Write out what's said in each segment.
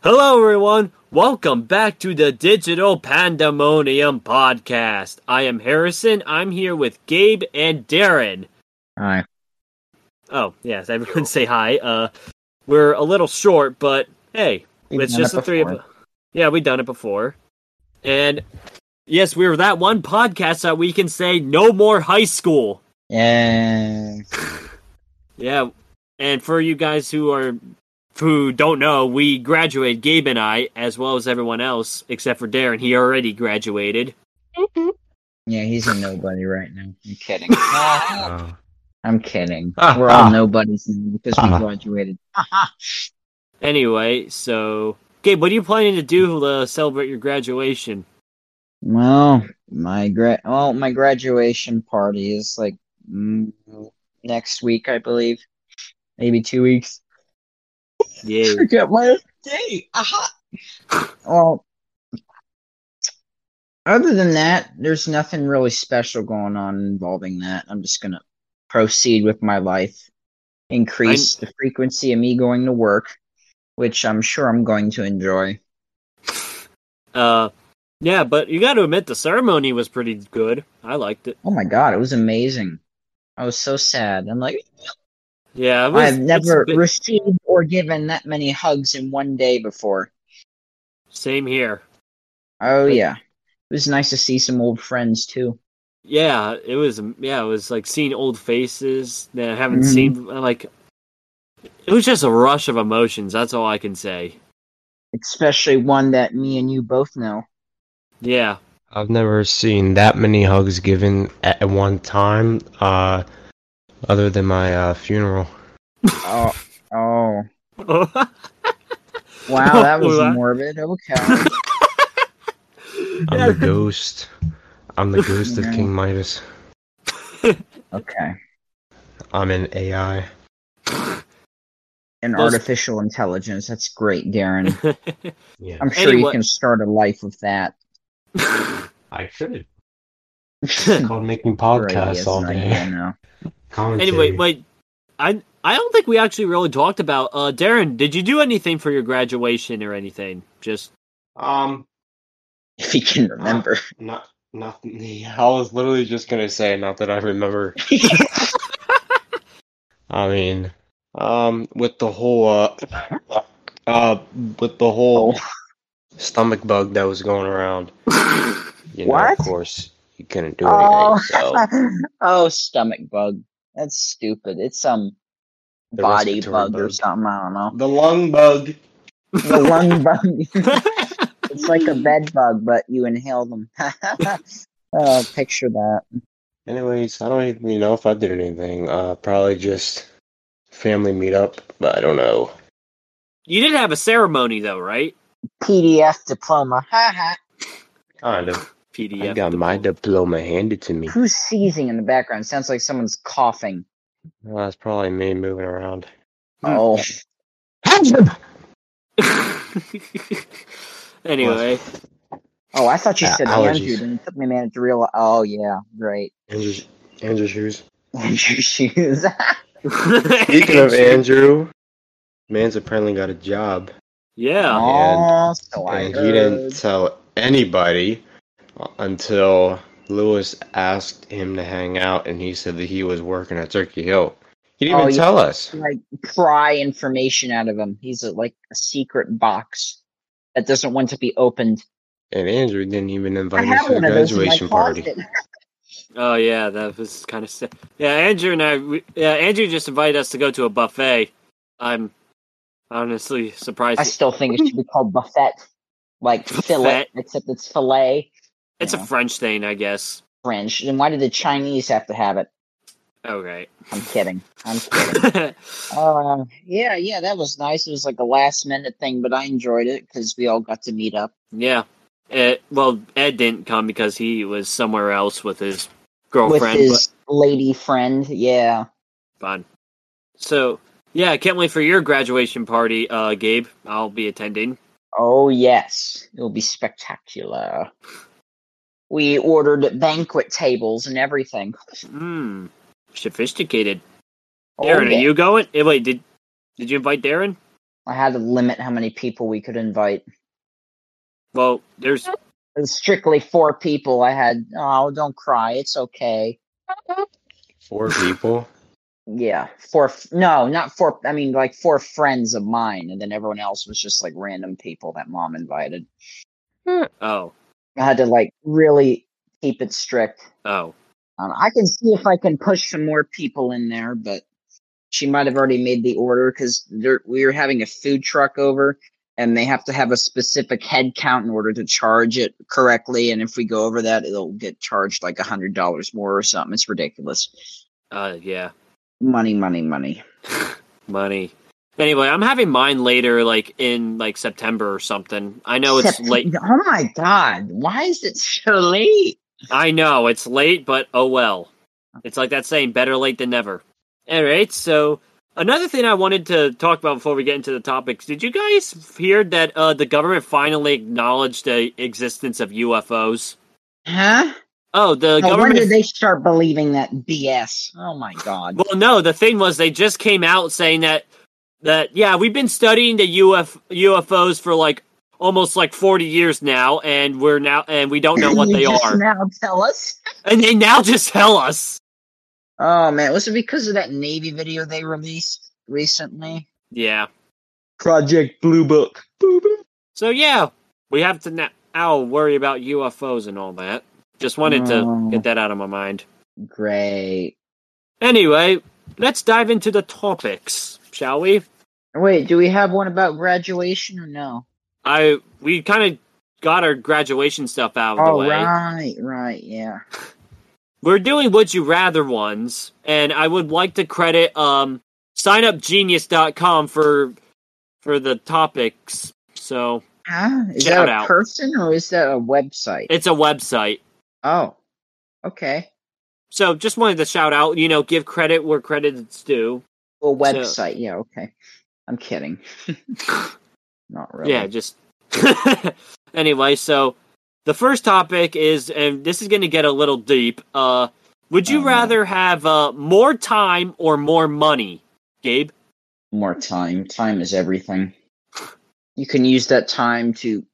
Hello everyone, welcome back to the Digital Pandemonium podcast. I am Harrison, I'm here with Gabe and Darren. Hi. Oh, yes, everyone say hi. We're a little short, but hey, it's just the three of us. Yeah, we've done it before. And yes, we were that one podcast that we can say no more high school. Yeah. Yeah, and for you guys who don't know, we graduated, Gabe and I, as well as everyone else, except for Darren. He already graduated. Yeah, he's a nobody right now. I'm kidding. I'm kidding. We're all nobodies now because we graduated. Anyway, so, Gabe, what are you planning to do to celebrate your graduation? Well, my graduation party is, like, next week, I believe. Maybe 2 weeks. Yeah. Forget my day. Aha. Well, other than that, there's nothing really special going on involving that. I'm just gonna proceed with my life, increase the frequency of me going to work, which I'm sure I'm going to enjoy. Yeah, but you got to admit the ceremony was pretty good. I liked it. Oh my god, it was amazing. I was so sad. I'm like. Yeah, I've never received or given that many hugs in one day before. Same here. Oh yeah, it was nice to see some old friends too. Yeah, it was. Yeah, it was like seeing old faces that I haven't seen. Like, it was just a rush of emotions. That's all I can say. Especially one that me and you both know. Yeah, I've never seen that many hugs given at one time. Other than my funeral. Oh. Wow, that was morbid. Okay. I'm the ghost of King Midas. Okay. I'm an AI. Artificial intelligence. That's great, Darren. Yeah. I'm sure you can start a life with that. I should. It's called making podcasts all day. I know. Commentary. Anyway, wait, I don't think we actually really talked about Darren, did you do anything for your graduation or anything? Just if you can remember. Nothing. I was literally just gonna say not that I remember. I mean, with the whole stomach bug that was going around. You know, what? Of course. You couldn't do anything. So. Oh, stomach bug. That's stupid. It's some body bug or something. I don't know. The lung bug. The lung bug. It's like a bed bug, but you inhale them. Picture that. Anyways, I don't even know if I did anything. Probably just family meetup, but I don't know. You did have a ceremony, though, right? PDF diploma. Kind of. PDF I got my diploma handed to me. Who's seizing in the background? Sounds like someone's coughing. Well, that's probably me moving around. Oh. Anyway. Oh, I thought you said Andrew, and it took me a minute to realize. Oh, yeah, right. Andrew's shoes. Andrew's shoes. Speaking of Andrew, man's apparently got a job. Yeah. Oh, so I heard. He didn't tell anybody. Until Lewis asked him to hang out, and he said that he was working at Turkey Hill. He didn't even tell us. Like, pry information out of him. He's like a secret box that doesn't want to be opened. And Andrew didn't even invite us to the graduation party. Oh yeah, that was kind of sad. Yeah, Andrew just invited us to go to a buffet. I'm honestly surprised. I still think it should be called buffet, like fillet, except it's filet. It's a French thing, I guess. French. Then why did the Chinese have to have it? Okay. I'm kidding. Yeah, that was nice. It was like a last-minute thing, but I enjoyed it because we all got to meet up. Yeah. Ed didn't come because he was somewhere else with his girlfriend. With his lady friend, yeah. Fun. So, yeah, I can't wait for your graduation party, Gabe. I'll be attending. Oh, yes. It'll be spectacular. We ordered banquet tables and everything. Sophisticated. Darren, are you going? Hey, wait, did you invite Darren? I had to limit how many people we could invite. Well, there's... It was strictly 4 people. I had... Oh, don't cry. It's okay. 4 people? Yeah. 4... No, not 4... I mean, like 4 friends of mine. And then everyone else was just, like, random people that Mom invited. Oh. I had to, like, really keep it strict. Oh. I can see if I can push some more people in there, but she might have already made the order because we were having a food truck over, and they have to have a specific head count in order to charge it correctly. And if we go over that, it'll get charged like $100 more or something. It's ridiculous. Yeah. Money. Money. Anyway, I'm having mine later, like in like September or something. I know it's late. Oh my God. Why is it so late? I know, it's late, but oh well. It's like that saying, better late than never. Alright, so another thing I wanted to talk about before we get into the topics, did you guys hear that the government finally acknowledged the existence of UFOs? Huh? Oh, the government... When did they start believing that BS? Oh my God. Well, no, the thing was they just came out saying that yeah, we've been studying the UFOs for like almost like 40 years now, and we don't know what they are. Now tell us, and they now just tell us. Oh man, was it because of that Navy video they released recently? Yeah, Project Blue Book. So yeah, we have to now worry about UFOs and all that. Just wanted to get that out of my mind. Great. Anyway, let's dive into the topics, shall we? Wait, do we have one about graduation or no? We kind of got our graduation stuff out of the way. Right, yeah. We're doing Would You Rather ones, and I would like to credit signupgenius.com for the topics. So, is that a person or is that a website? It's a website. Oh, okay. So, just wanted to shout out, give credit where credit's due. Well, website, yeah, okay. I'm kidding. Not really. Yeah, just... Anyway, so the first topic is, and this is going to get a little deep, would you rather have more time or more money, Gabe? More time. Time is everything. You can use that time to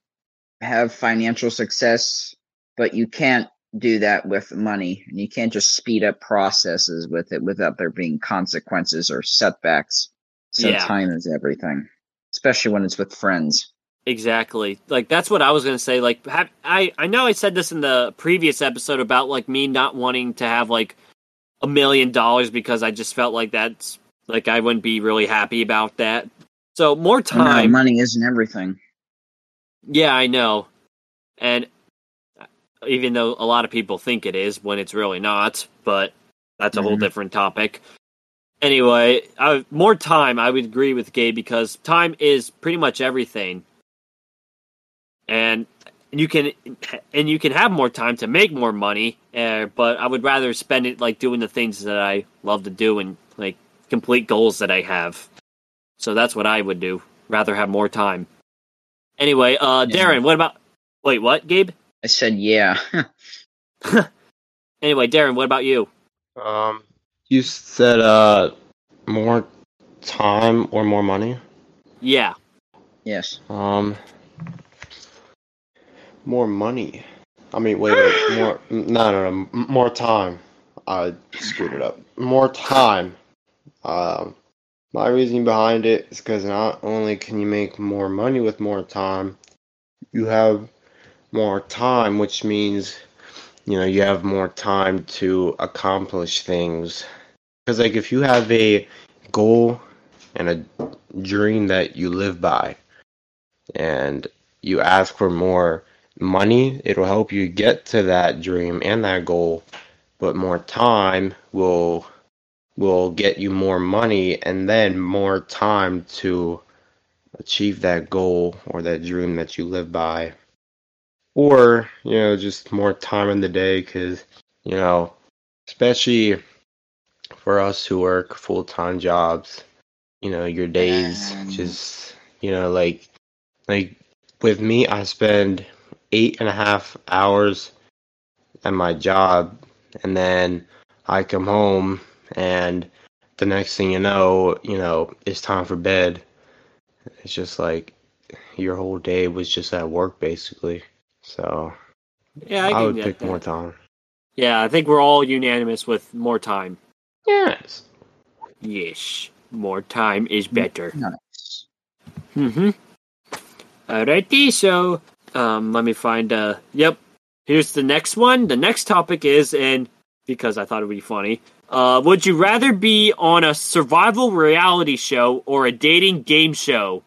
have financial success, but you can't do that with money. And you can't just speed up processes with it without there being consequences or setbacks. So time is everything. Especially when it's with friends. Exactly. Like, that's what I was going to say. Like, I know I said this in the previous episode about, like, me not wanting to have, like, $1 million because I just felt like that's... Like, I wouldn't be really happy about that. So, more time... No, money isn't everything. Yeah, I know. And even though a lot of people think it is when it's really not, but that's a whole different topic. Anyway, more time, I would agree with Gabe, because time is pretty much everything. And you can have more time to make more money, but I would rather spend it, like, doing the things that I love to do and, like, complete goals that I have. So that's what I would do. Rather have more time. Anyway, Darren, what about... Wait, what, Gabe? I said yeah. Anyway, Darren, what about you? You said more time or more money? Yeah. Yes. More money. I mean, wait. More? No. More time. I screwed it up. More time. My reasoning behind it is because not only can you make more money with more time, you have more time, which means... you have more time to accomplish things. Because, like, if you have a goal and a dream that you live by, and you ask for more money, it'll help you get to that dream and that goal. But more time will get you more money, and then more time to achieve that goal or that dream that you live by. Or, just more time in the day because, especially for us who work full-time jobs, your days just, like with me, I spend 8.5 hours at my job and then I come home and the next thing you know, it's time for bed. It's just like your whole day was just at work, basically. So yeah, I would pick that. More time. Yeah, I think we're all unanimous with more time. Yes. Yes. More time is better. Nice. Mm-hmm. Alrighty, so let me find yep. Here's the next one. The next topic is, and because I thought it would be funny, would you rather be on a survival reality show or a dating game show?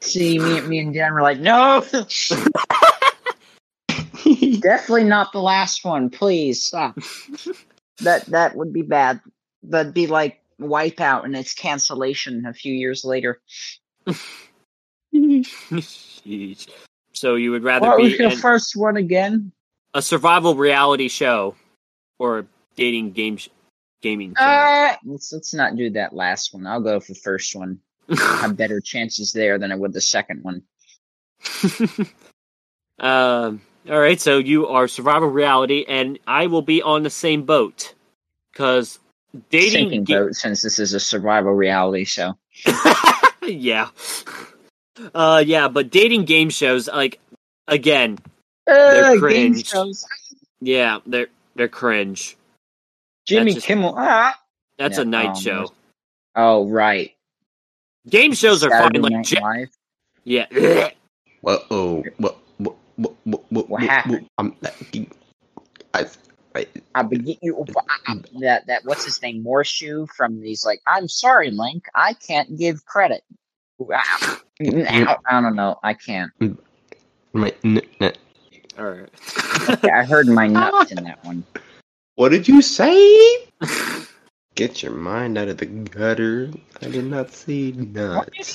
See, me and Dan were like, no! Definitely not the last one. Please stop. That would be bad. That'd be like Wipeout and its cancellation a few years later. So you would rather be... What was your first one again? A survival reality show or a dating gaming show. Let's not do that last one. I'll go for the first one. I have better chances there than I would the second one. All right, so you are survival reality, and I will be on the same boat. Because dating boat, since this is a survival reality show. Yeah. Yeah, but dating game shows, like, again, they're cringe. Game shows. Yeah, they're cringe. Jimmy Kimmel. That's a night show. Oh, right. Game shows Saturday are fine. Like Live. Yeah. Uh-oh. What happened? I begin you. That what's his name? Morshu from these. Like, I'm sorry, Link. I can't give credit. I don't know. I can't. My nut. All right. Okay, I heard my nuts in that one. What did you say? Get your mind out of the gutter. I did not see nuts. What did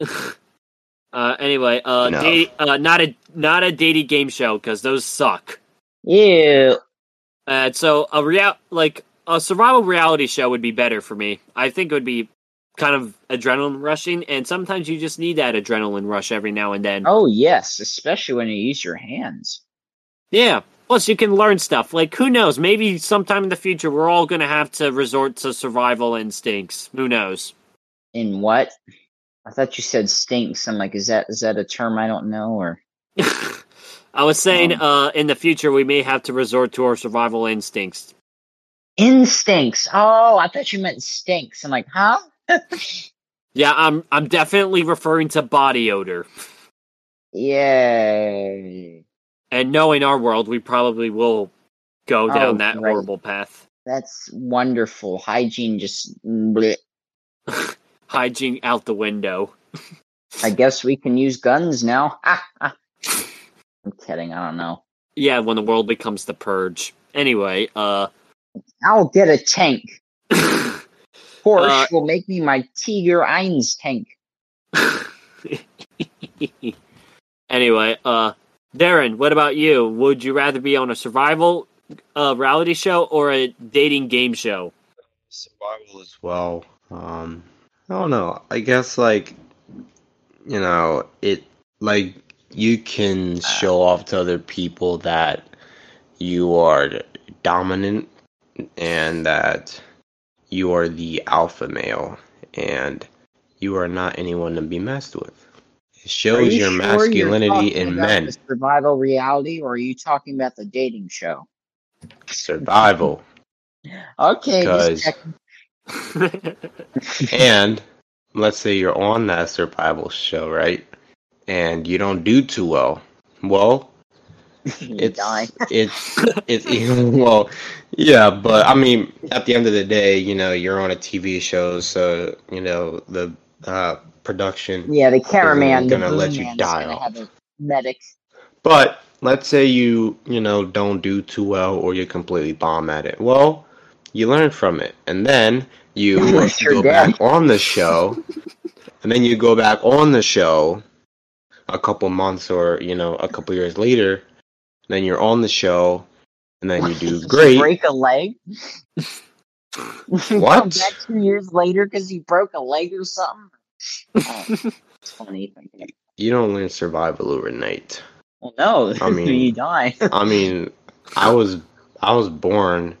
you say? Anyway, no. Not a dating game show because those suck. Yeah. So a survival reality show would be better for me. I think it would be kind of adrenaline rushing, and sometimes you just need that adrenaline rush every now and then. Oh yes, especially when you use your hands. Yeah. Plus, you can learn stuff. Like, who knows? Maybe sometime in the future, we're all going to have to resort to survival instincts. Who knows? In what? I thought you said stinks. I'm like, is that a term I don't know? Or I was saying, in the future, we may have to resort to our survival instincts. Instincts. Oh, I thought you meant stinks. I'm like, huh? Yeah, I'm definitely referring to body odor. Yay. And knowing our world, we probably will go down that horrible path. That's wonderful. Hygiene just... bleh. Hygiene out the window. I guess we can use guns now. I'm kidding. I don't know. Yeah, when the world becomes the purge. Anyway, I'll get a tank. Porsche will make me my Tiger Eins tank. Anyway, Darren, what about you? Would you rather be on a survival reality show or a dating game show? Survival as well. I don't know. I guess, like, you know, it, like, you can show off to other people that you are dominant and that you are the alpha male and you are not anyone to be messed with. It shows your masculinity in men. The survival reality, or are you talking about the dating show? Survival. Okay, just checking. And let's say you're on that survival show, right? And you don't do too well. Well, well, yeah, but I mean, at the end of the day, you know, you're on a TV show, so you know the production. Yeah, the cameraman is gonna let you die off. Medic. But let's say you know don't do too well, or you're completely bomb at it. Well. You learn from it, and then you go back on the show, and then you go back on the show a couple months or, you know, a couple years later, then you're on the show, and then you do great. You break a leg? What? You come back 2 years later because you broke a leg or something? It's funny. You don't learn survival overnight. Well, no. I mean, you die. I mean, I was born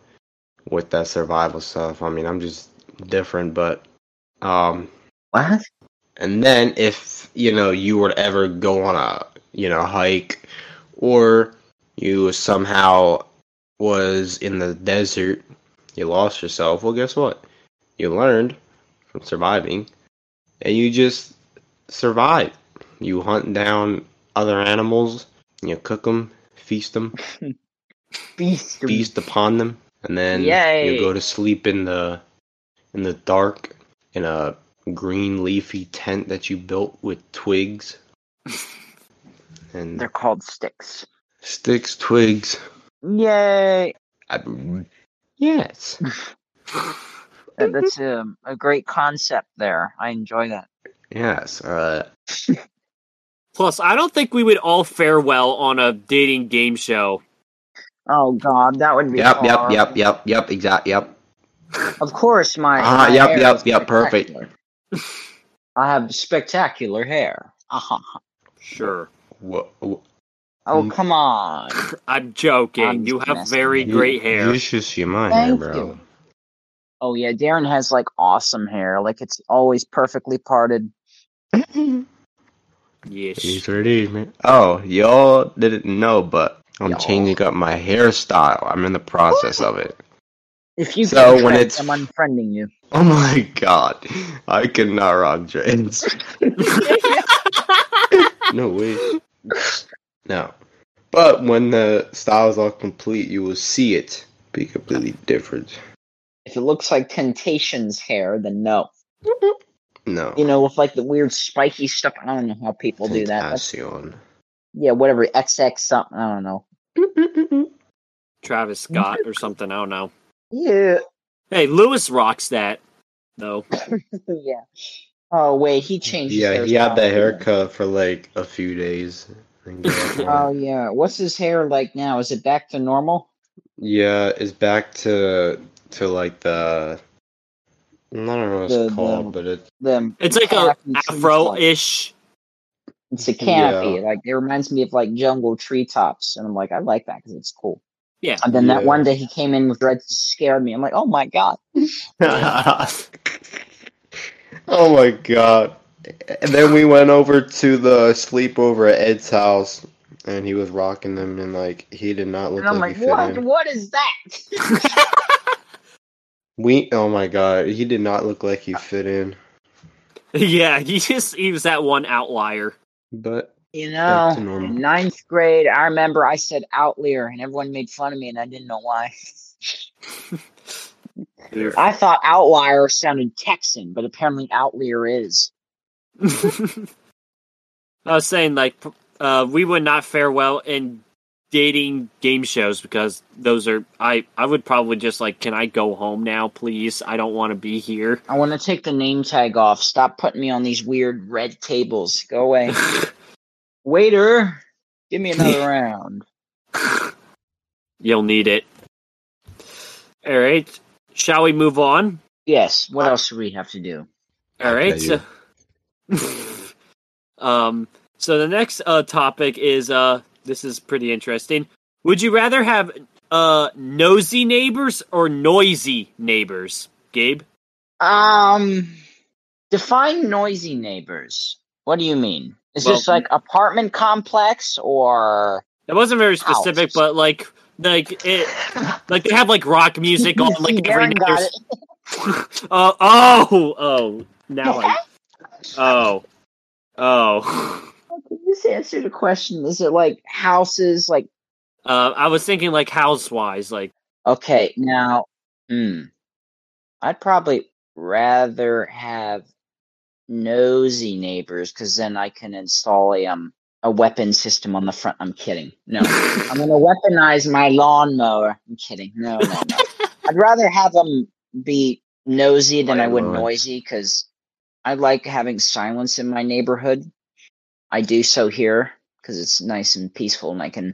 with that survival stuff. I mean, I'm just different, but What? And then if, you know, you were to ever go on a, you know, hike, or you somehow was in the desert, you lost yourself, well, guess what? You learned from surviving, and you just survive. You hunt down other animals, you cook them, feast them. Feast upon them, and then you go to sleep in the dark in a green leafy tent that you built with twigs. And they're called sticks. Sticks, twigs. Yay! Yes. That's a great concept there. I enjoy that. Yes. Plus, I don't think we would all fare well on a dating game show. Oh, God, that would be hard. Yep, exactly. Of course, my hair is perfect. I have spectacular hair. Sure. Whoa. Oh, come on. I'm joking. You have very great hair. You should see my hair, bro. You. Oh, yeah, Darren has, like, awesome hair. Like, it's always perfectly parted. Yes. These are these, man. Oh, y'all didn't know, but I'm changing up my hairstyle. I'm in the process of it. If you can dreads, I'm unfriending you. Oh my god. I cannot rock dreads. No way. No. But when the style is all complete, you will see it be completely different. If it looks like Tentacion's hair, then no. No. You know, with like the weird spiky stuff. I don't know how people do that. Tentacion. Yeah, whatever, XX something, I don't know. Travis Scott or something, I don't know. Yeah. Hey, Lewis rocks that, though. Yeah. Oh, wait, he changed his hair. Yeah, he had the haircut for, like, a few days. Oh, yeah. What's his hair like now? Is it back to normal? Yeah, it's back to like, the... I don't know what it's called, but it's like a afro-ish... It's a canopy. Yeah. Like, it reminds me of, like, jungle treetops. And I'm like, I like that because it's cool. Yeah. And then that one day he came in with dreads, scared me. I'm like, oh, my God. Oh, my God. And then we went over to the sleepover at Ed's house, and he was rocking them, and, like, he did not look like he fit in. And I'm like, what is that? Oh, my God. He did not look like he fit in. Yeah, he was that one outlier. But you know, in 9th grade, I remember I said outlier, and everyone made fun of me, and I didn't know why. I thought outlier sounded Texan, but apparently outlier is. I was saying, like, we would not fare well in dating game shows because those are... I would probably just, like, can I go home now, please? I don't want to be here. I want to take the name tag off. Stop putting me on these weird red tables. Go away. Waiter, give me another round. You'll need it. All right. Shall we move on? Yes. What else do we have to do? All right. So, so the next topic is... This is pretty interesting. Would you rather have nosy neighbors or noisy neighbors, Gabe? Define noisy neighbors. What do you mean? Is this like apartment complex or? It wasn't very specific, but like they have like rock music on like every night. Just answer the question. Is it like houses? Like, I was thinking like house-wise. Like, okay, now, I'd probably rather have nosy neighbors because then I can install a weapon system on the front. I'm kidding. No, I'm gonna weaponize my lawnmower. I'm kidding. No. I'd rather have them be nosy than I would noisy because I like having silence in my neighborhood. I do so here because it's nice and peaceful, and I can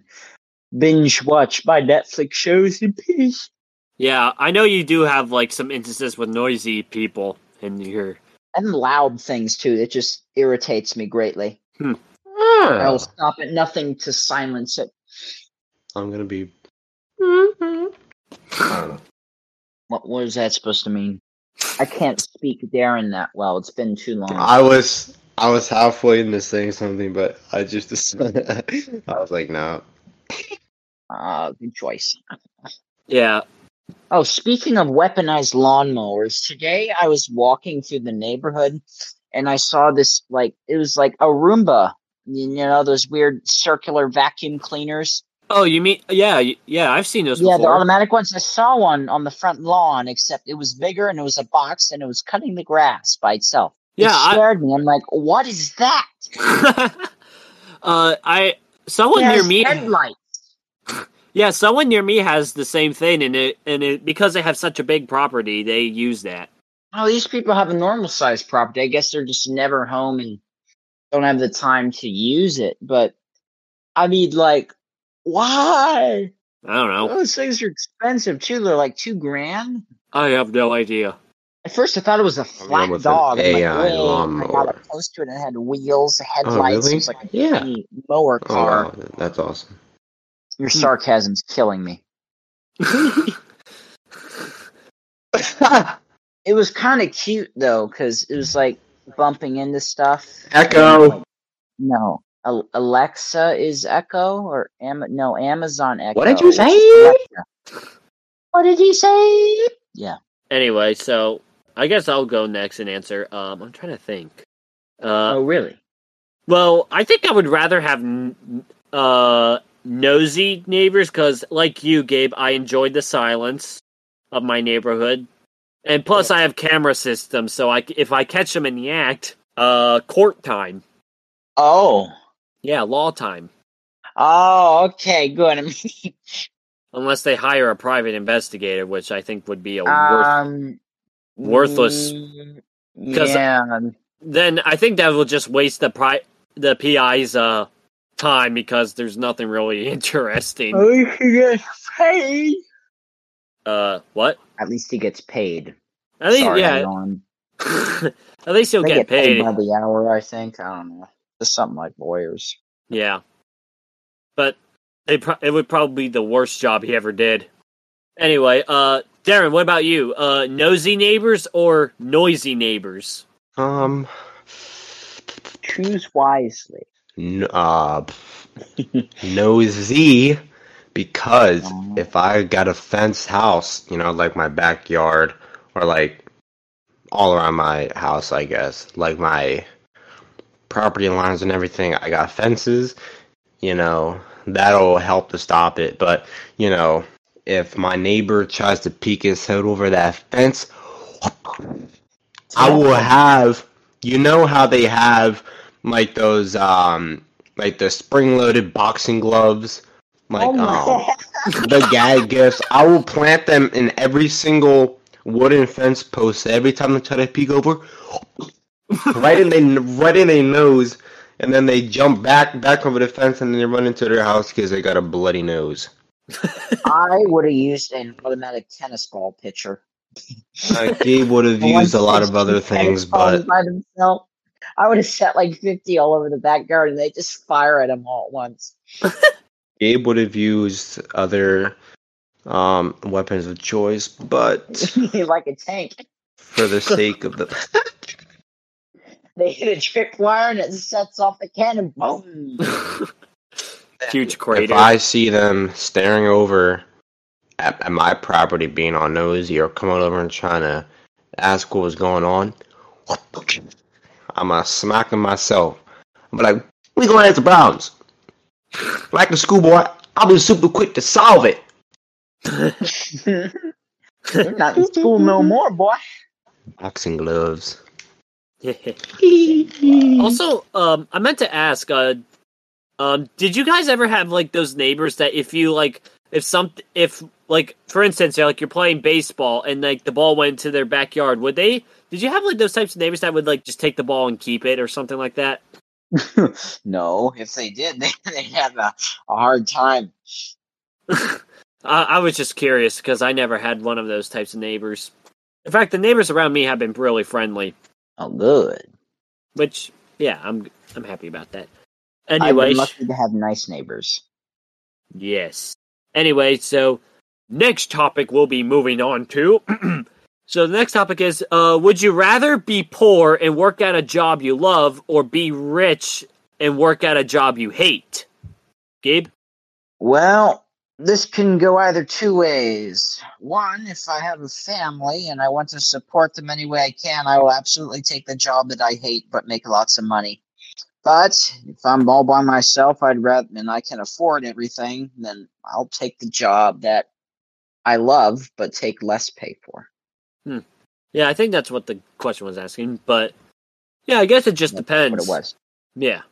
binge watch my Netflix shows in peace. Yeah, I know you do have like some instances with noisy people in here, and loud things too. It just irritates me greatly. I'll stop at nothing to silence it. I'm gonna be. What was that supposed to mean? I can't speak Darren that well. It's been too long. I was halfway into saying something, but I just decided, I was like, no. Good choice. Yeah. Oh, speaking of weaponized lawnmowers, today I was walking through the neighborhood and I saw this, like, it was like a Roomba, you know, those weird circular vacuum cleaners. Oh, you mean, yeah, I've seen those before. Yeah, the automatic ones. I saw one on the front lawn, except it was bigger and it was a box and it was cutting the grass by itself. Yeah, it scared me. I'm like, what is that? Someone near me has the same thing, and because they have such a big property, they use that. Oh, these people have a normal sized property. I guess they're just never home and don't have the time to use it. But I mean, like, why? I don't know. Those things are expensive too. They're like $2,000. I have no idea. At first, I thought it was a flat dog. I got up close to it and it had wheels, headlights. Oh, really? It was like a mower car. Oh, wow. That's awesome. Your sarcasm's killing me. It was kind of cute, though, because it was like bumping into stuff. Echo. Like, no. Alexa is Echo? Or Amazon Echo. What did you say? What did he say? Yeah. Anyway, so I guess I'll go next and answer. I'm trying to think. Oh, really? Well, I think I would rather have nosy neighbors because, like you, Gabe, I enjoyed the silence of my neighborhood. And plus, I have camera systems, so if I catch them in the act, court time. Oh. Yeah, law time. Oh, okay, good. Unless they hire a private investigator, which I think would be a worthless. Yeah. Then I think that will just waste the PI's time because there's nothing really interesting. At least he gets paid. What? At least he gets paid. At least, at least he'll get paid by the hour. I think. I don't know. It's something like lawyers. Yeah, but. It would probably be the worst job he ever did. Anyway, Darren, what about you? Nosy neighbors or noisy neighbors? Choose wisely. Nosy, because if I got a fenced house, you know, like my backyard or like all around my house, I guess, like my property lines and everything, I got fences, you know. That'll help to stop it. But, you know, if my neighbor tries to peek his head over that fence, I will have, you know how they have, like, those, like, the spring-loaded boxing gloves, like, the gag gifts. I will plant them in every single wooden fence post. Every time they try to peek over, right in their nose. And then they jump back over the fence, and then they run into their house because they got a bloody nose. I would have used an automatic tennis ball pitcher. Gabe would have used a lot of other things, but by themselves, I would have set like 50 all over the backyard, and they just fire at them all at once. Gabe would have used other weapons of choice, but like a tank for the sake of the. They hit a trick wire and it sets off the cannon. Boom! Huge crater. If I see them staring over at my property being all nosy or coming over and trying to ask what was going on, I'm going to smack them myself. I'm like, we going at the Browns. Like the schoolboy, I'll be super quick to solve it. You're not in school no more, boy. Boxing gloves. Also, I meant to ask, did you guys ever have like those neighbors that if for instance, like you're playing baseball and like the ball went into their backyard, did you have like those types of neighbors that would like just take the ball and keep it or something like that? No, if they did, they had a hard time. I was just curious because I never had one of those types of neighbors. In fact, the neighbors around me have been really friendly. Oh, good. Which, yeah, I'm happy about that. Anyway, I'm lucky to have nice neighbors. Yes. Anyway, so next topic we'll be moving on to So the next topic is, would you rather be poor and work at a job you love, or be rich and work at a job you hate? Gabe? Well, this can go either two ways. One, if I have a family and I want to support them any way I can, I will absolutely take the job that I hate but make lots of money. But if I'm all by myself, I'd rather, and I can afford everything, then I'll take the job that I love but take less pay for. Hmm. Yeah, I think that's what the question was asking, but yeah, I guess it just depends. That's what it was. Yeah.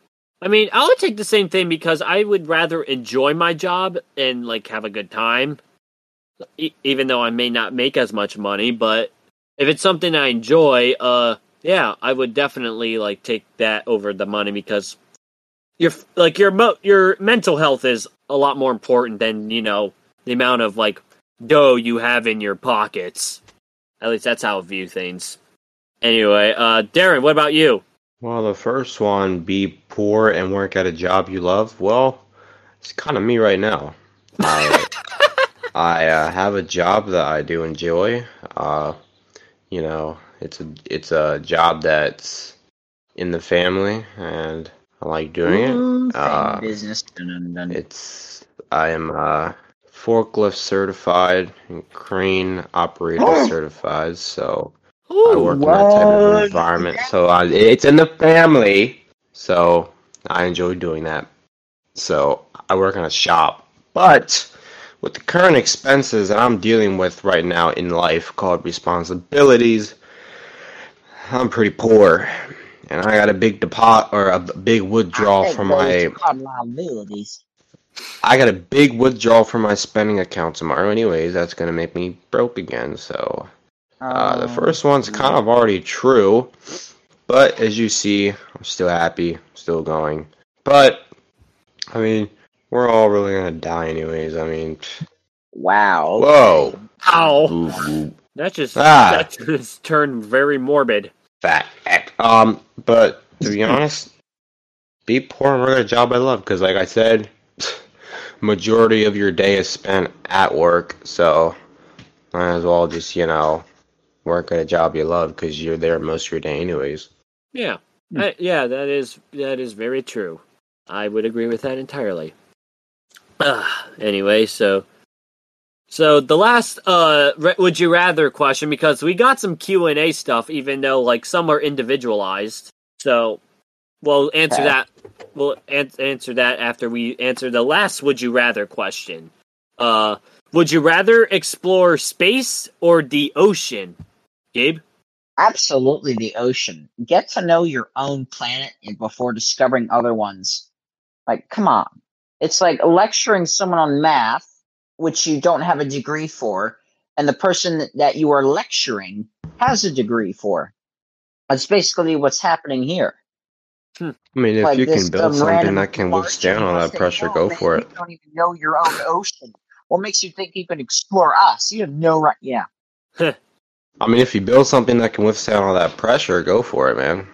I mean, I would take the same thing because I would rather enjoy my job and like have a good time, even though I may not make as much money. But if it's something I enjoy, yeah, I would definitely like take that over the money because your mental health is a lot more important than, you know, the amount of like dough you have in your pockets. At least that's how I view things. Anyway, Darren, what about you? Well, the first one, be poor and work at a job you love. Well, it's kind of me right now. I have a job that I do enjoy. You know, it's a job that's in the family, and I like doing it. Business. I am forklift certified and crane operator certified, so I work in that type of environment. So it's in the family, so I enjoy doing that. So I work in a shop, but with the current expenses that I'm dealing with right now in life called responsibilities, I'm pretty poor, and I got a big withdrawal from my spending account tomorrow. Anyways, that's going to make me broke again. So the first one's kind of already true. But as you see, I'm still happy. Still going. But, I mean, we're all really going to die anyways. I mean. Wow. Whoa. Ow. Ooh. That just turned very morbid. But to be honest, be poor and work at a job I love. Because like I said, majority of your day is spent at work, so might as well just, you know, work at a job you love because you're there most of your day anyways. Yeah. Yeah, that is very true. I would agree with that entirely. Anyway, so the last would you rather question, because we got some Q&A stuff, even though like some are individualized, so we'll answer that. We'll answer that after we answer the last would you rather question. Would you rather explore space or the ocean? Gabe? Absolutely the ocean. Get to know your own planet before discovering other ones. Like, come on. It's like lecturing someone on math, which you don't have a degree for, and the person that you are lecturing has a degree for. That's basically what's happening here. I mean, if like you can build something that can withstand all that pressure, go for it. You don't even know your own ocean. What makes you think you can explore us? You have no right. Yeah. I mean, if you build something that can withstand all that pressure, go for it, man.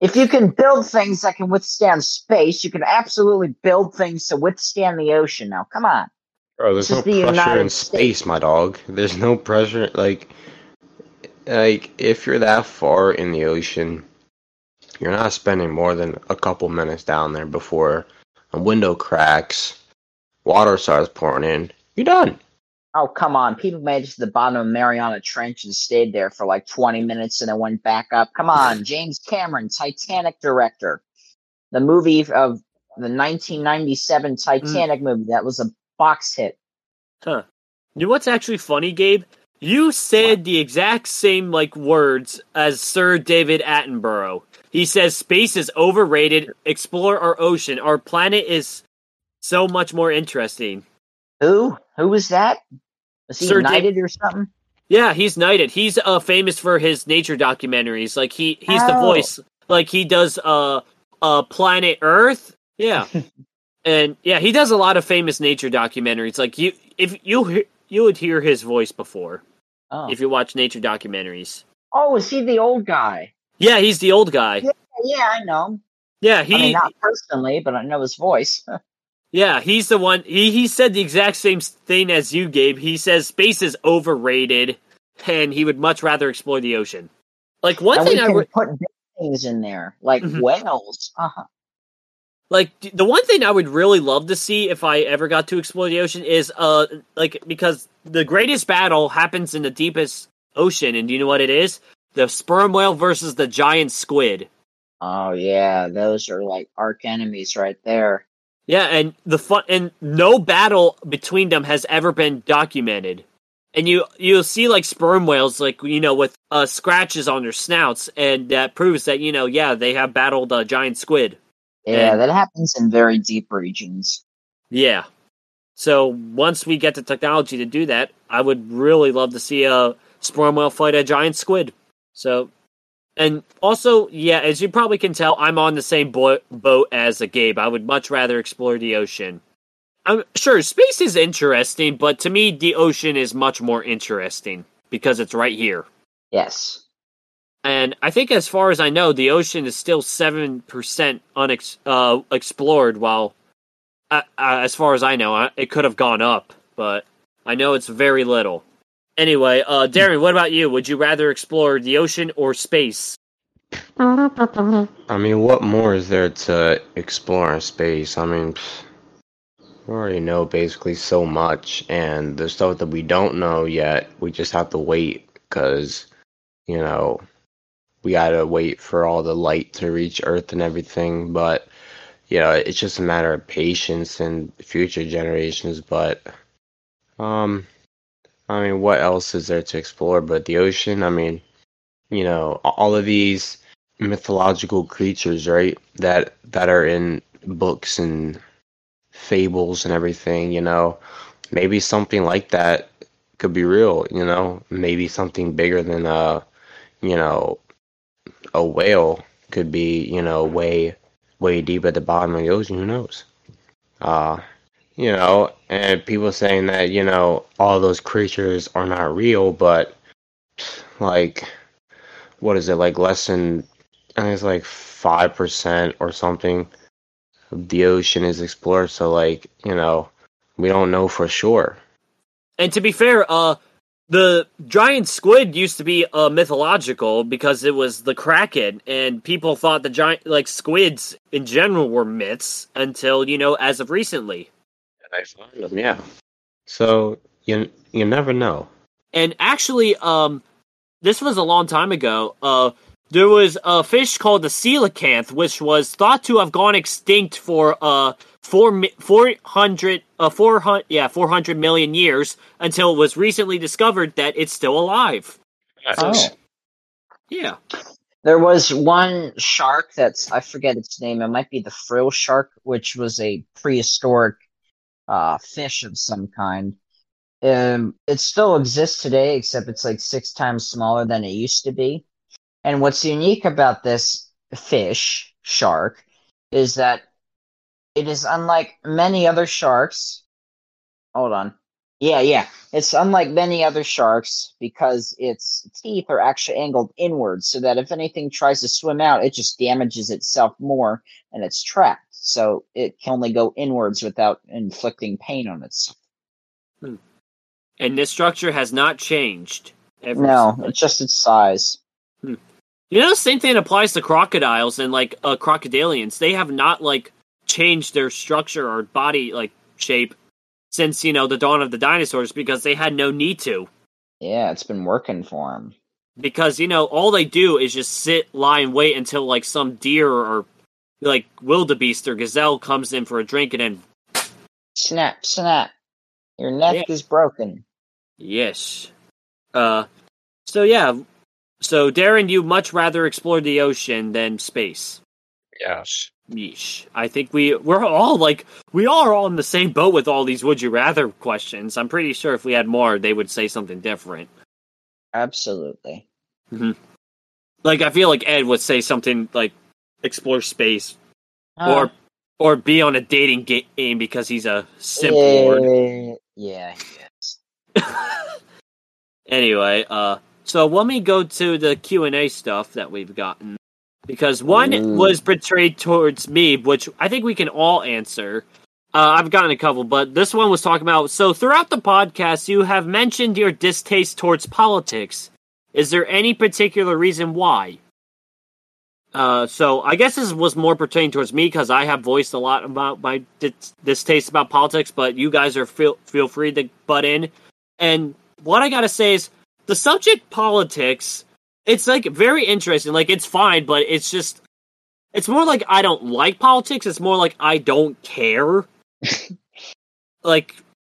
If you can build things that can withstand space, you can absolutely build things to withstand the ocean. Now, come on. Bro, there's no pressure in space, my dog. There's no pressure. Like if you're that far in the ocean, you're not spending more than a couple minutes down there before a window cracks, water starts pouring in, you're done. Oh, come on. People made it to the bottom of Mariana Trench and stayed there for like 20 minutes and then went back up. Come on, James Cameron, Titanic director. The movie of the 1997 Titanic movie. That was a box hit. Huh. You know what's actually funny, Gabe? You said the exact same like words as Sir David Attenborough. He says space is overrated. Explore our ocean. Our planet is so much more interesting. Who? Who was that? Was he knighted or something? Yeah, he's knighted. He's famous for his nature documentaries. Like he's the voice. Like he does Planet Earth. Yeah, and yeah, he does a lot of famous nature documentaries. Like you would hear his voice before. Oh. If you watch nature documentaries. Oh, is he the old guy? Yeah, he's the old guy. Yeah, I know. Yeah, I mean, not personally, but I know his voice. Yeah, he's the one. He said the exact same thing as you, Gabe. He says space is overrated. and he would much rather explore the ocean. Like one and thing we can put big things in there, like whales. Like the one thing I would really love to see if I ever got to explore the ocean is like, because the greatest battle happens in the deepest ocean, and do you know what it is? The sperm whale versus the giant squid. Oh yeah, those are like arch enemies right there. Yeah, and the fun, and no battle between them has ever been documented. And you'll see like sperm whales, like, you know, with scratches on their snouts, and that proves that, you know, yeah, they have battled a giant squid. Yeah, and that happens in very deep regions. Yeah. So once we get the technology to do that, I would really love to see a sperm whale fight a giant squid. So, and also, yeah, as you probably can tell, I'm on the same boat as Gabe. I would much rather explore the ocean. I'm sure space is interesting, but to me, the ocean is much more interesting because it's right here. Yes. And I think, as far as I know, the ocean is still 7% unexplored. While, as far as I know, it could have gone up, but I know it's very little. Anyway, Darren, what about you? Would you rather explore the ocean or space? I mean, what more is there to explore in space? I mean, we already know basically so much, and the stuff that we don't know yet, we just have to wait, because, you know, we gotta wait for all the light to reach Earth and everything, but, you know, it's just a matter of patience and future generations, but, I mean, what else is there to explore but the ocean? I mean, you know, all of these mythological creatures, right, that are in books and fables and everything, you know, maybe something like that could be real, you know? Maybe something bigger than, you know, a whale could be, you know, way, way deep at the bottom of the ocean. Who knows? You know, and people saying that, you know, all those creatures are not real, but, like, what is it, like, less than, I think it's like 5% or something of the ocean is explored, so, like, you know, we don't know for sure. And to be fair, the giant squid used to be mythological because it was the Kraken, and people thought the giant, like, squids in general were myths until, you know, as of recently. I found them, yeah. So you never know. And actually, this was a long time ago. There was a fish called the coelacanth, which was thought to have gone extinct for 400 million years, until it was recently discovered that it's still alive. Oh, yeah. There was one shark that's, I forget its name. It might be the frill shark, which was a prehistoric fish of some kind. It still exists today, except it's like 6 times smaller than it used to be. And what's unique about this fish shark is that it is unlike many other sharks. Hold on. Yeah. It's unlike many other sharks because its teeth are actually angled inward, so that if anything tries to swim out, it just damages itself more and it's trapped. So it can only go inwards without inflicting pain on itself. And this structure has not changed. No, it's just its size. You know, the same thing applies to crocodiles and, like, crocodilians. They have not, like, changed their structure or body, like, shape since, you know, the dawn of the dinosaurs, because they had no need to. Yeah, it's been working for them. Because, you know, all they do is just sit, lie, and wait until, like, some deer or, like, wildebeest or gazelle comes in for a drink, and then snap. Your neck is broken. Yes. So, yeah. So, Darren, you much rather explore the ocean than space. Yes. Yeesh. I think we're all, like, we are all in the same boat with all these would you rather questions. I'm pretty sure if we had more, they would say something different. Absolutely. Mm-hmm. Like, I feel like Ed would say something like explore space, or be on a dating game because he's a simp lord. Yeah, he is. Anyway, so let me go to the Q&A stuff that we've gotten, because one was portrayed towards me, which I think we can all answer. I've gotten a couple, but this one was talking about, so throughout the podcast, you have mentioned your distaste towards politics. Is there any particular reason why? So I guess this was more pertaining towards me because I have voiced a lot about my distaste about politics, but you guys are feel free to butt in. And what I gotta say is the subject politics, it's like very interesting. Like it's fine, but it's just, it's more like I don't like politics. It's more like I don't care. Like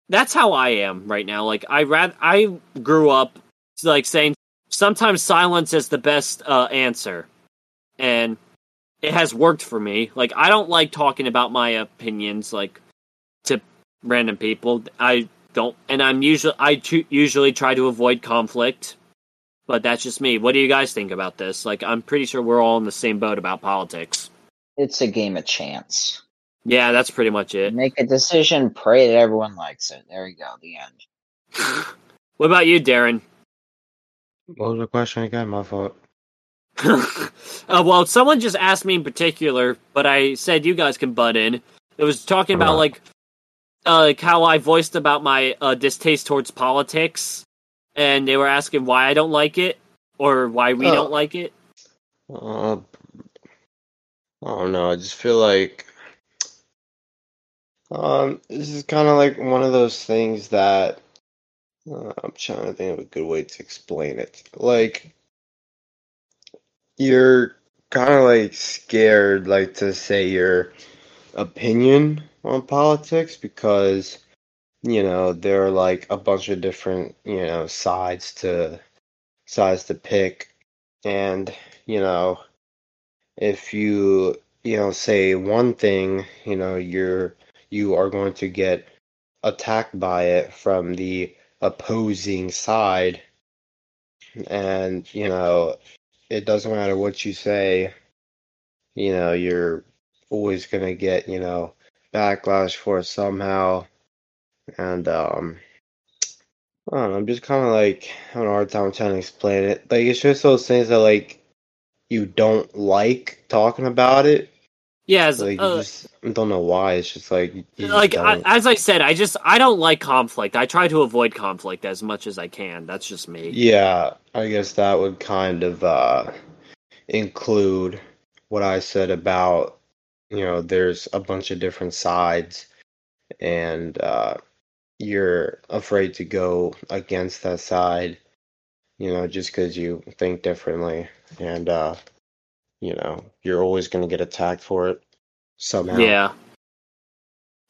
that's how I am right now. Like I grew up like saying sometimes silence is the best answer. And it has worked for me. Like, I don't like talking about my opinions, like, to random people. I don't, and I usually try to avoid conflict. But that's just me. What do you guys think about this? Like, I'm pretty sure we're all in the same boat about politics. It's a game of chance. Yeah, that's pretty much it. Make a decision, pray that everyone likes it. There we go, the end. What about you, Darren? What was the question again? My fault. Well, someone just asked me in particular, but I said you guys can butt in. It was talking about like how I voiced about my distaste towards politics, and they were asking why I don't like it or why we don't like it. I don't know. I just feel like this is kind of like one of those things that I'm trying to think of a good way to explain it. Like, you're kind of like scared, like, to say your opinion on politics because, you know, there are like a bunch of different, you know, sides to pick. And, you know, if you say one thing, you know, you are going to get attacked by it from the opposing side. And, you know, it doesn't matter what you say, you know, you're always going to get, you know, backlash for it somehow. And, I don't know, I'm just kind of like having a hard time trying to explain it. Like, it's just those things that, like, you don't like talking about it. Yeah. Like, you just don't know why. It's just like, like, as I said, I don't like conflict. I try to avoid conflict as much as I can. That's just me. Yeah. I guess that would kind of include what I said about, you know, there's a bunch of different sides and you're afraid to go against that side, you know, just because you think differently. And, you know, you're always going to get attacked for it somehow. Yeah.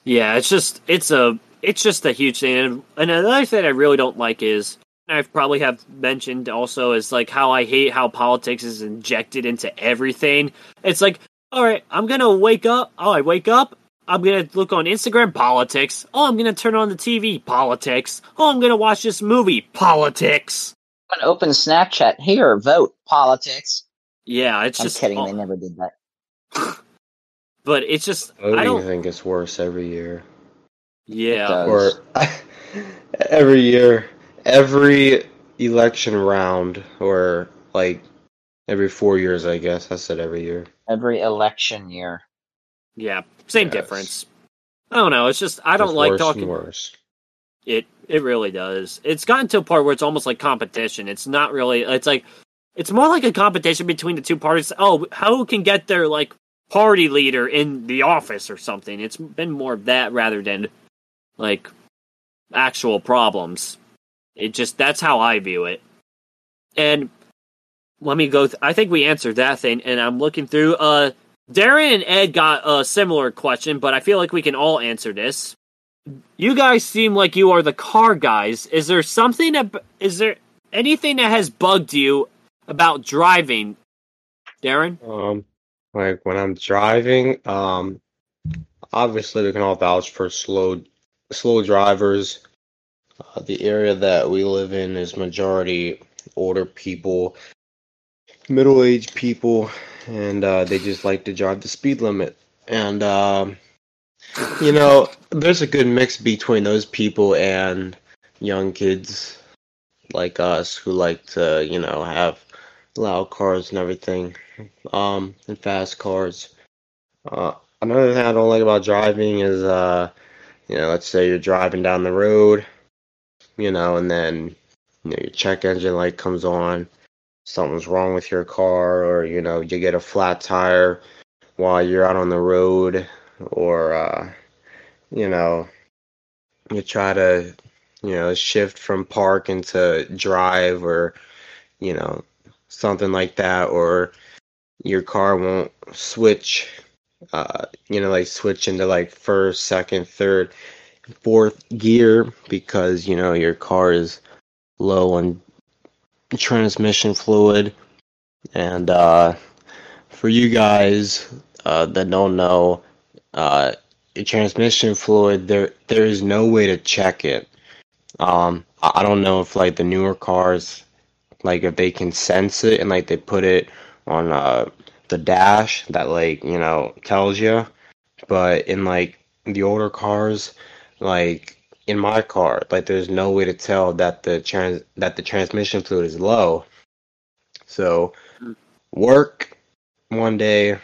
Yeah, it's just a huge thing. And another thing I really don't like is, and I probably have mentioned also, is like how I hate how politics is injected into everything. It's like, all right, I'm going to wake up. Oh, I wake up. I'm going to look on Instagram, politics. Oh, I'm going to turn on the TV, politics. Oh, I'm going to watch this movie, politics. I'm going to open Snapchat here, vote, politics. Yeah, it's just. I'm kidding. They never did that. But it's just. I think it's worse every year. Yeah. Or every year, every election round, or like every 4 years, I guess. I said every year. Every election year. Yeah, same difference. I don't know. It's just I don't like talking. Worse. It really does. It's gotten to a part where it's almost like competition. It's not really. It's like. It's more like a competition between the two parties. Oh, who can get their, like, party leader in the office or something? It's been more of that rather than, like, actual problems. It just, that's how I view it. And let me go, I think we answered that thing, and I'm looking through. Darren and Ed got a similar question, but I feel like we can all answer this. You guys seem like you are the car guys. Is there anything that has bugged you about driving, Darren? Like when I'm driving, obviously we can all vouch for slow drivers. The area that we live in is majority older people, middle-aged people, and they just like to drive the speed limit. And you know, there's a good mix between those people and young kids like us who like to, you know, have loud cars and everything, and fast cars. Another thing I don't like about driving is, you know, let's say you're driving down the road, you know, and then, you know, your check engine light comes on, something's wrong with your car, or, you know, you get a flat tire while you're out on the road, or, you know, you try to, you know, shift from park into drive, or, you know, something like that, or your car won't switch, you know, like switch into like first, second, third, fourth gear because, you know, your car is low on transmission fluid. And for you guys that don't know, your transmission fluid, there is no way to check it. I don't know if like the newer cars, like if they can sense it and like they put it on the dash that like, you know, tells you. But in like the older cars, like in my car, like there's no way to tell that the transmission fluid is low. So work one day,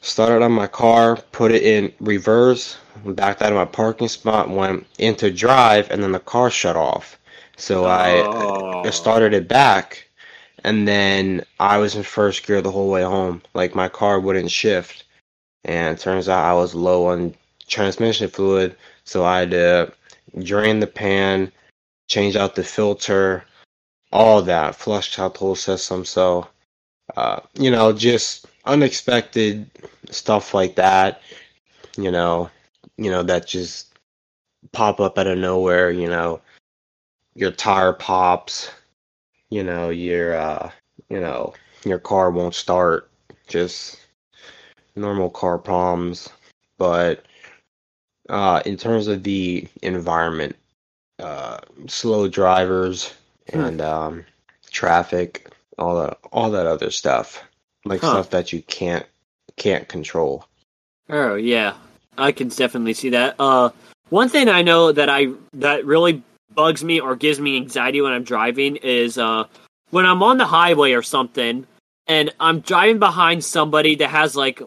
started on my car, put it in reverse, backed out of my parking spot, went into drive, and then the car shut off. So I started it back, and then I was in first gear the whole way home. Like, my car wouldn't shift, and it turns out I was low on transmission fluid, so I had to drain the pan, change out the filter, all that, flushed out the whole system. So, you know, just unexpected stuff like that, you know, that just pop up out of nowhere, you know, your tire pops, you know, your car won't start, just normal car problems. But in terms of the environment, slow drivers and traffic, all that other stuff. Like stuff that you can't control. Oh yeah, I can definitely see that. One thing I know that really bugs me or gives me anxiety when I'm driving is when I'm on the highway or something, and I'm driving behind somebody that has like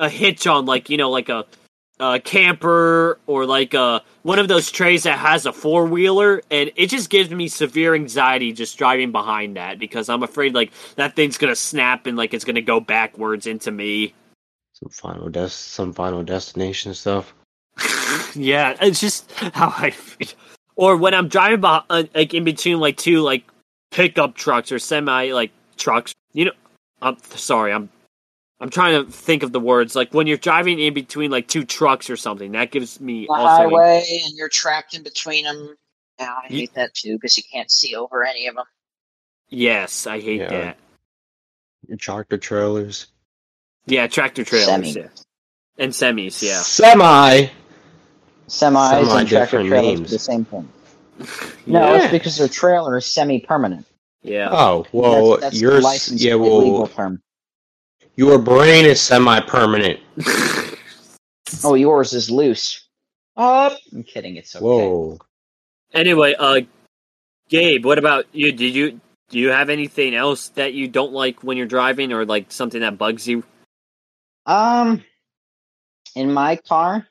a hitch on, like, you know, like a camper or like one of those trays that has a four wheeler, and it just gives me severe anxiety just driving behind that because I'm afraid like that thing's gonna snap and like it's gonna go backwards into me. Some final destination stuff. Yeah, it's just how I feel. Or when I'm driving like in between like two like pickup trucks or semi like trucks. You know, I'm sorry, I'm trying to think of the words. Like when you're driving in between like two trucks or something, that gives me highway, and you're trapped in between them. Oh, I hate that too because you can't see over any of them. Yes, I hate that. Your tractor trailers. Yeah, tractor trailers. Semi. Yeah. And semis. Yeah. Semis and tractor trailers names. Are the same thing. No, it's because their trailer is semi-permanent. Yeah. Oh well, that's your license legal term. Your brain is semi-permanent. Oh, yours is loose. Oh, I'm kidding. It's okay. Whoa. Anyway, Gabe, what about you? Do you have anything else that you don't like when you're driving, or like something that bugs you? In my car,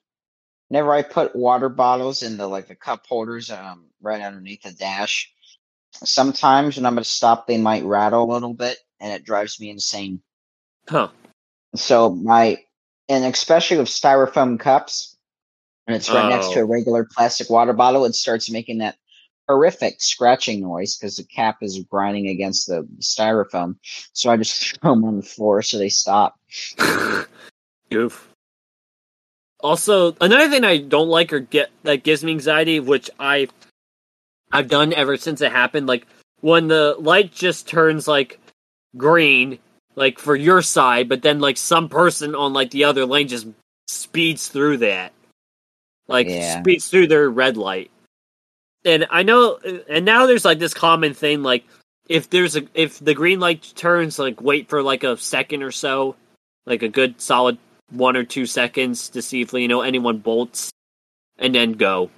whenever I put water bottles in the cup holders, right underneath the dash, sometimes when I'm gonna stop, they might rattle a little bit, and it drives me insane. Huh. So and especially with styrofoam cups, and it's right next to a regular plastic water bottle, it starts making that horrific scratching noise because the cap is grinding against the styrofoam. So I just throw them on the floor so they stop. Goof. Also, another thing I don't like or get that gives me anxiety, which I've done ever since it happened, like when the light just turns like green, like for your side, but then like some person on like the other lane just speeds through that, speeds through their red light. And I know, and now there's like this common thing, like if the green light turns, like wait for like a second or so, like a good solid 1 or 2 seconds to see if, you know, anyone bolts, and then go.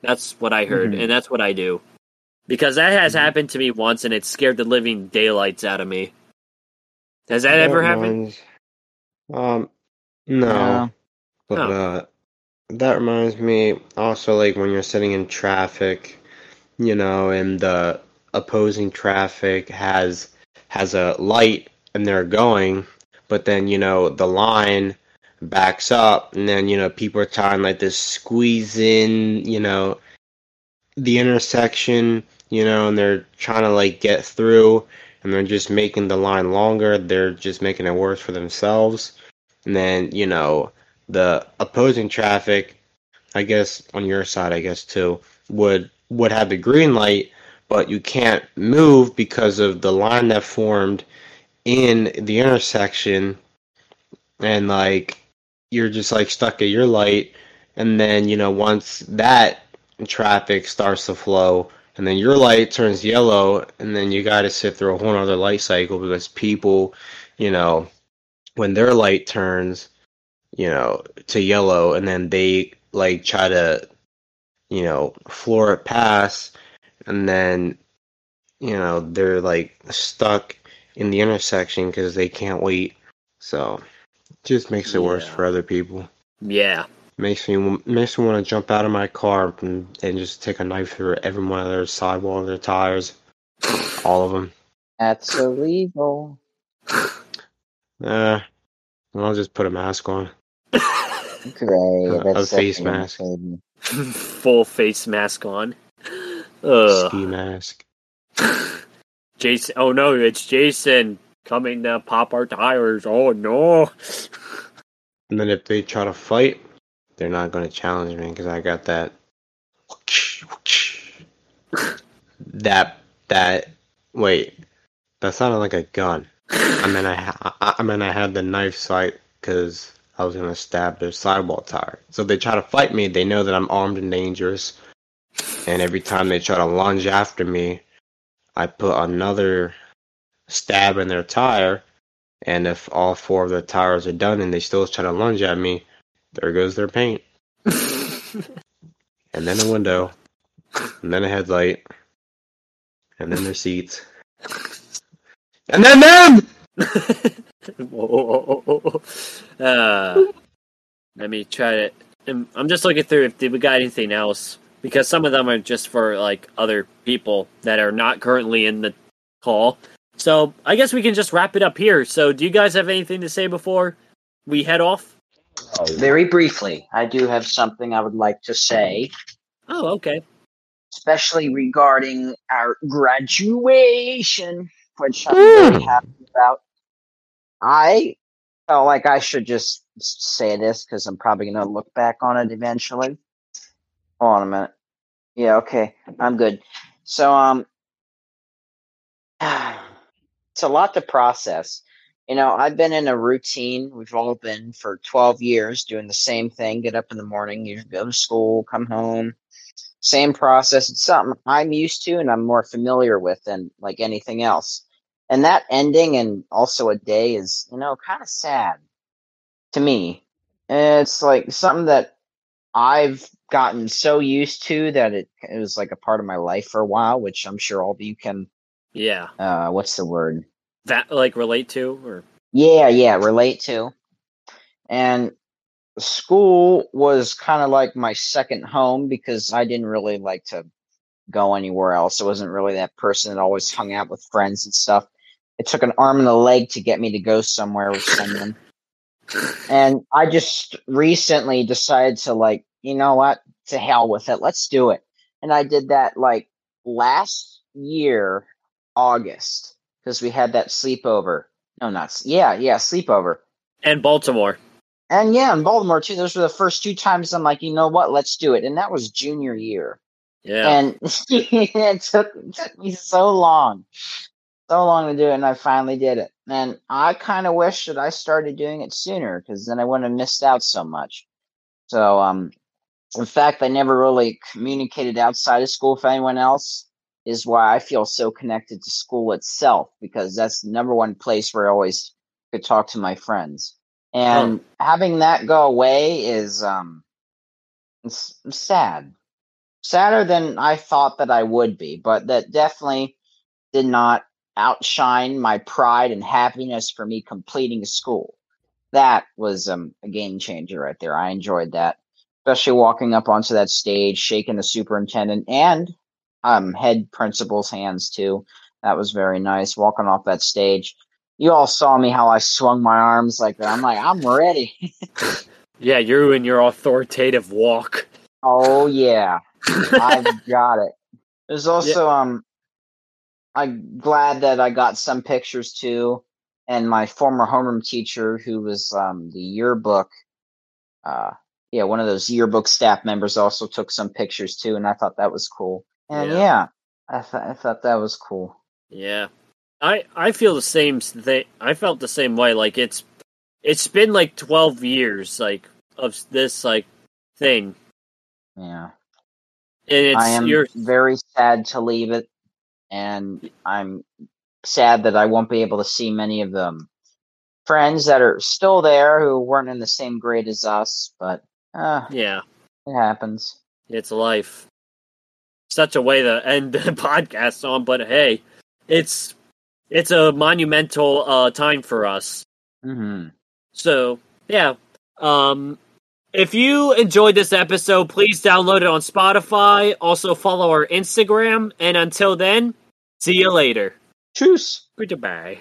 That's what I heard, and that's what I do, because that has happened to me once, and it scared the living daylights out of me. Has that ever happened? No. Yeah. But that reminds me also, like, when you're sitting in traffic, you know, and the opposing traffic has a light and they're going, but then, you know, the line backs up and then, you know, people are trying, like, to squeeze in, you know, the intersection, you know, and they're trying to, like, get through, and they're just making the line longer. They're just making it worse for themselves. And then, you know, the opposing traffic, I guess, on your side, I guess, too, would have the green light, but you can't move because of the line that formed in the intersection. And, like, you're just, like, stuck at your light. And then, you know, once that traffic starts to flow, and then your light turns yellow, and then you got to sit through a whole other light cycle because people, you know, when their light turns, you know, to yellow, and then they, like, try to, you know, floor it past, and then, you know, they're, like, stuck in the intersection because they can't wait. So it just makes it worse for other people. Yeah. Makes me want to jump out of my car and just take a knife through every one of their sidewalls, their tires, all of them. That's illegal. I'll just put a mask on. Great. A face mask. Full face mask on. Ski mask. Jason. Oh no, it's Jason coming to pop our tires. Oh no. And then if they try to fight, they're not going to challenge me because I got that. Wait, that sounded like a gun. I mean, I had the knife sight because I was going to stab their sidewall tire. So if they try to fight me, they know that I'm armed and dangerous. And every time they try to lunge after me, I put another stab in their tire. And if all four of the tires are done and they still try to lunge at me, there goes their paint. And then a window. And then a headlight. And then their seats. And then them! Whoa. Let me try to... I'm just looking through if we got anything else. Because some of them are just for, like, other people that are not currently in the call. So I guess we can just wrap it up here. So do you guys have anything to say before we head off? Very briefly, I do have something I would like to say. Oh, okay. Especially regarding our graduation, which I'm very happy about. I felt like I should just say this because I'm probably going to look back on it eventually. Hold on a minute. Yeah, okay. I'm good. So, it's a lot to process. You know, I've been in a routine. We've all been for 12 years doing the same thing. Get up in the morning, you go to school, come home. Same process. It's something I'm used to and I'm more familiar with than like anything else. And that ending and also a day is, you know, kind of sad to me. And it's like something that I've gotten so used to that it was like a part of my life for a while, which I'm sure all of you can. Yeah. What's the word? That like relate to or relate to. And school was kind of like my second home because I didn't really like to go anywhere else. I wasn't really that person that always hung out with friends and stuff. It took an arm and a leg to get me to go somewhere with someone. And I just recently decided to like, you know what, to hell with it. Let's do it. And I did that like last year, August. Because we had that sleepover. Sleepover. And Baltimore. And yeah, and Baltimore, too. Those were the first two times I'm like, you know what, let's do it. And that was junior year. Yeah. And it took me so long to do it, and I finally did it. And I kind of wish that I started doing it sooner, because then I wouldn't have missed out so much. So, in fact, I never really communicated outside of school with anyone else. Is why I feel so connected to school itself, because that's the number one place where I always could talk to my friends. And having that go away is it's sad. Sadder than I thought that I would be, but that definitely did not outshine my pride and happiness for me completing school. that was a game changer right there. I enjoyed that, especially walking up onto that stage, shaking the superintendent and head principal's hands too. That was very nice, walking off that stage. You all saw me how I swung my arms like that. I'm like, I'm ready. Yeah, you and your authoritative walk. Oh, yeah. I've got it. There's also, I'm glad that I got some pictures too. And my former homeroom teacher, who was the yearbook, one of those yearbook staff members, also took some pictures too. And I thought that was cool. And I thought that was cool. Yeah. I feel the same thing. I felt the same way. Like it's been like 12 years, like of this like thing. Yeah. And it's, I am very sad to leave it, and I'm sad that I won't be able to see many of them friends that are still there who weren't in the same grade as us. But it happens. It's life. Such a way to end the podcast on, but hey, it's a monumental time for us. Mm-hmm. So yeah. If you enjoyed this episode, please download it on Spotify. Also follow our Instagram. And until then, see you later. Cheers. Goodbye.